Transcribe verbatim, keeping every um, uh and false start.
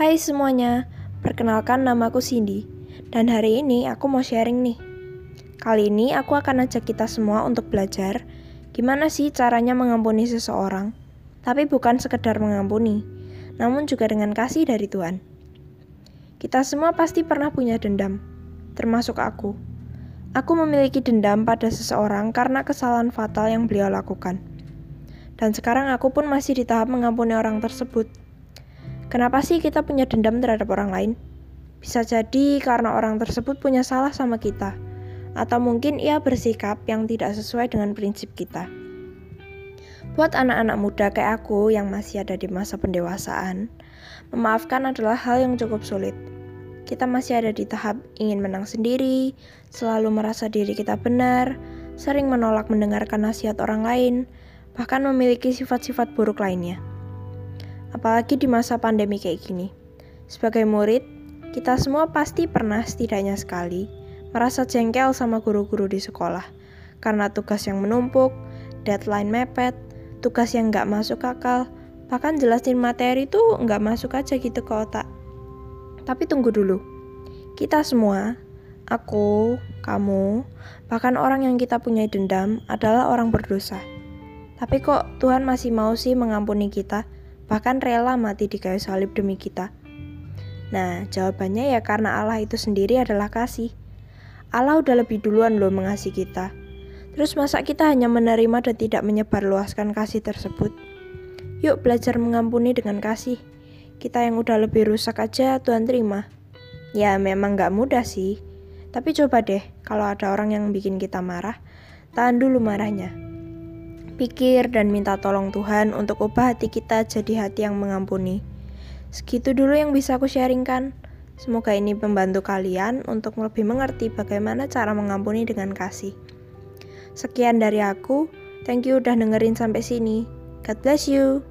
Hai semuanya, perkenalkan namaku Cindy, dan hari ini aku mau sharing nih. Kali ini aku akan ajak kita semua untuk belajar gimana sih caranya mengampuni seseorang, tapi bukan sekedar mengampuni, namun juga dengan kasih dari Tuhan. Kita semua pasti pernah punya dendam, termasuk aku. Aku memiliki dendam pada seseorang karena kesalahan fatal yang beliau lakukan. Dan sekarang aku pun masih di tahap mengampuni orang tersebut. Kenapa sih kita punya dendam terhadap orang lain? Bisa jadi karena orang tersebut punya salah sama kita, atau mungkin ia bersikap yang tidak sesuai dengan prinsip kita. Buat anak-anak muda kayak aku yang masih ada di masa pendewasaan, memaafkan adalah hal yang cukup sulit. Kita masih ada di tahap ingin menang sendiri, selalu merasa diri kita benar, sering menolak mendengarkan nasihat orang lain, bahkan memiliki sifat-sifat buruk lainnya. Apalagi di masa pandemi kayak gini. Sebagai murid, kita semua pasti pernah setidaknya sekali merasa jengkel sama guru-guru di sekolah karena tugas yang menumpuk, deadline mepet, tugas yang nggak masuk akal, bahkan jelasin materi tuh nggak masuk aja gitu ke otak. Tapi tunggu dulu. Kita semua, aku, kamu, bahkan orang yang kita punyai dendam adalah orang berdosa. Tapi kok Tuhan masih mau sih mengampuni kita? Bahkan rela mati di kayu salib demi kita. Nah, jawabannya ya karena Allah itu sendiri adalah kasih. Allah udah lebih duluan loh mengasihi kita. Terus masa kita hanya menerima dan tidak menyebarluaskan kasih tersebut? Yuk belajar mengampuni dengan kasih. Kita yang udah lebih rusak aja Tuhan terima. Ya memang gak mudah sih. Tapi coba deh, kalau ada orang yang bikin kita marah, tahan dulu marahnya. Pikir dan minta tolong Tuhan untuk ubah hati kita jadi hati yang mengampuni. Segitu dulu yang bisa aku sharingkan. Semoga ini membantu kalian untuk lebih mengerti bagaimana cara mengampuni dengan kasih. Sekian dari aku. Thank you udah dengerin sampai sini. God bless you.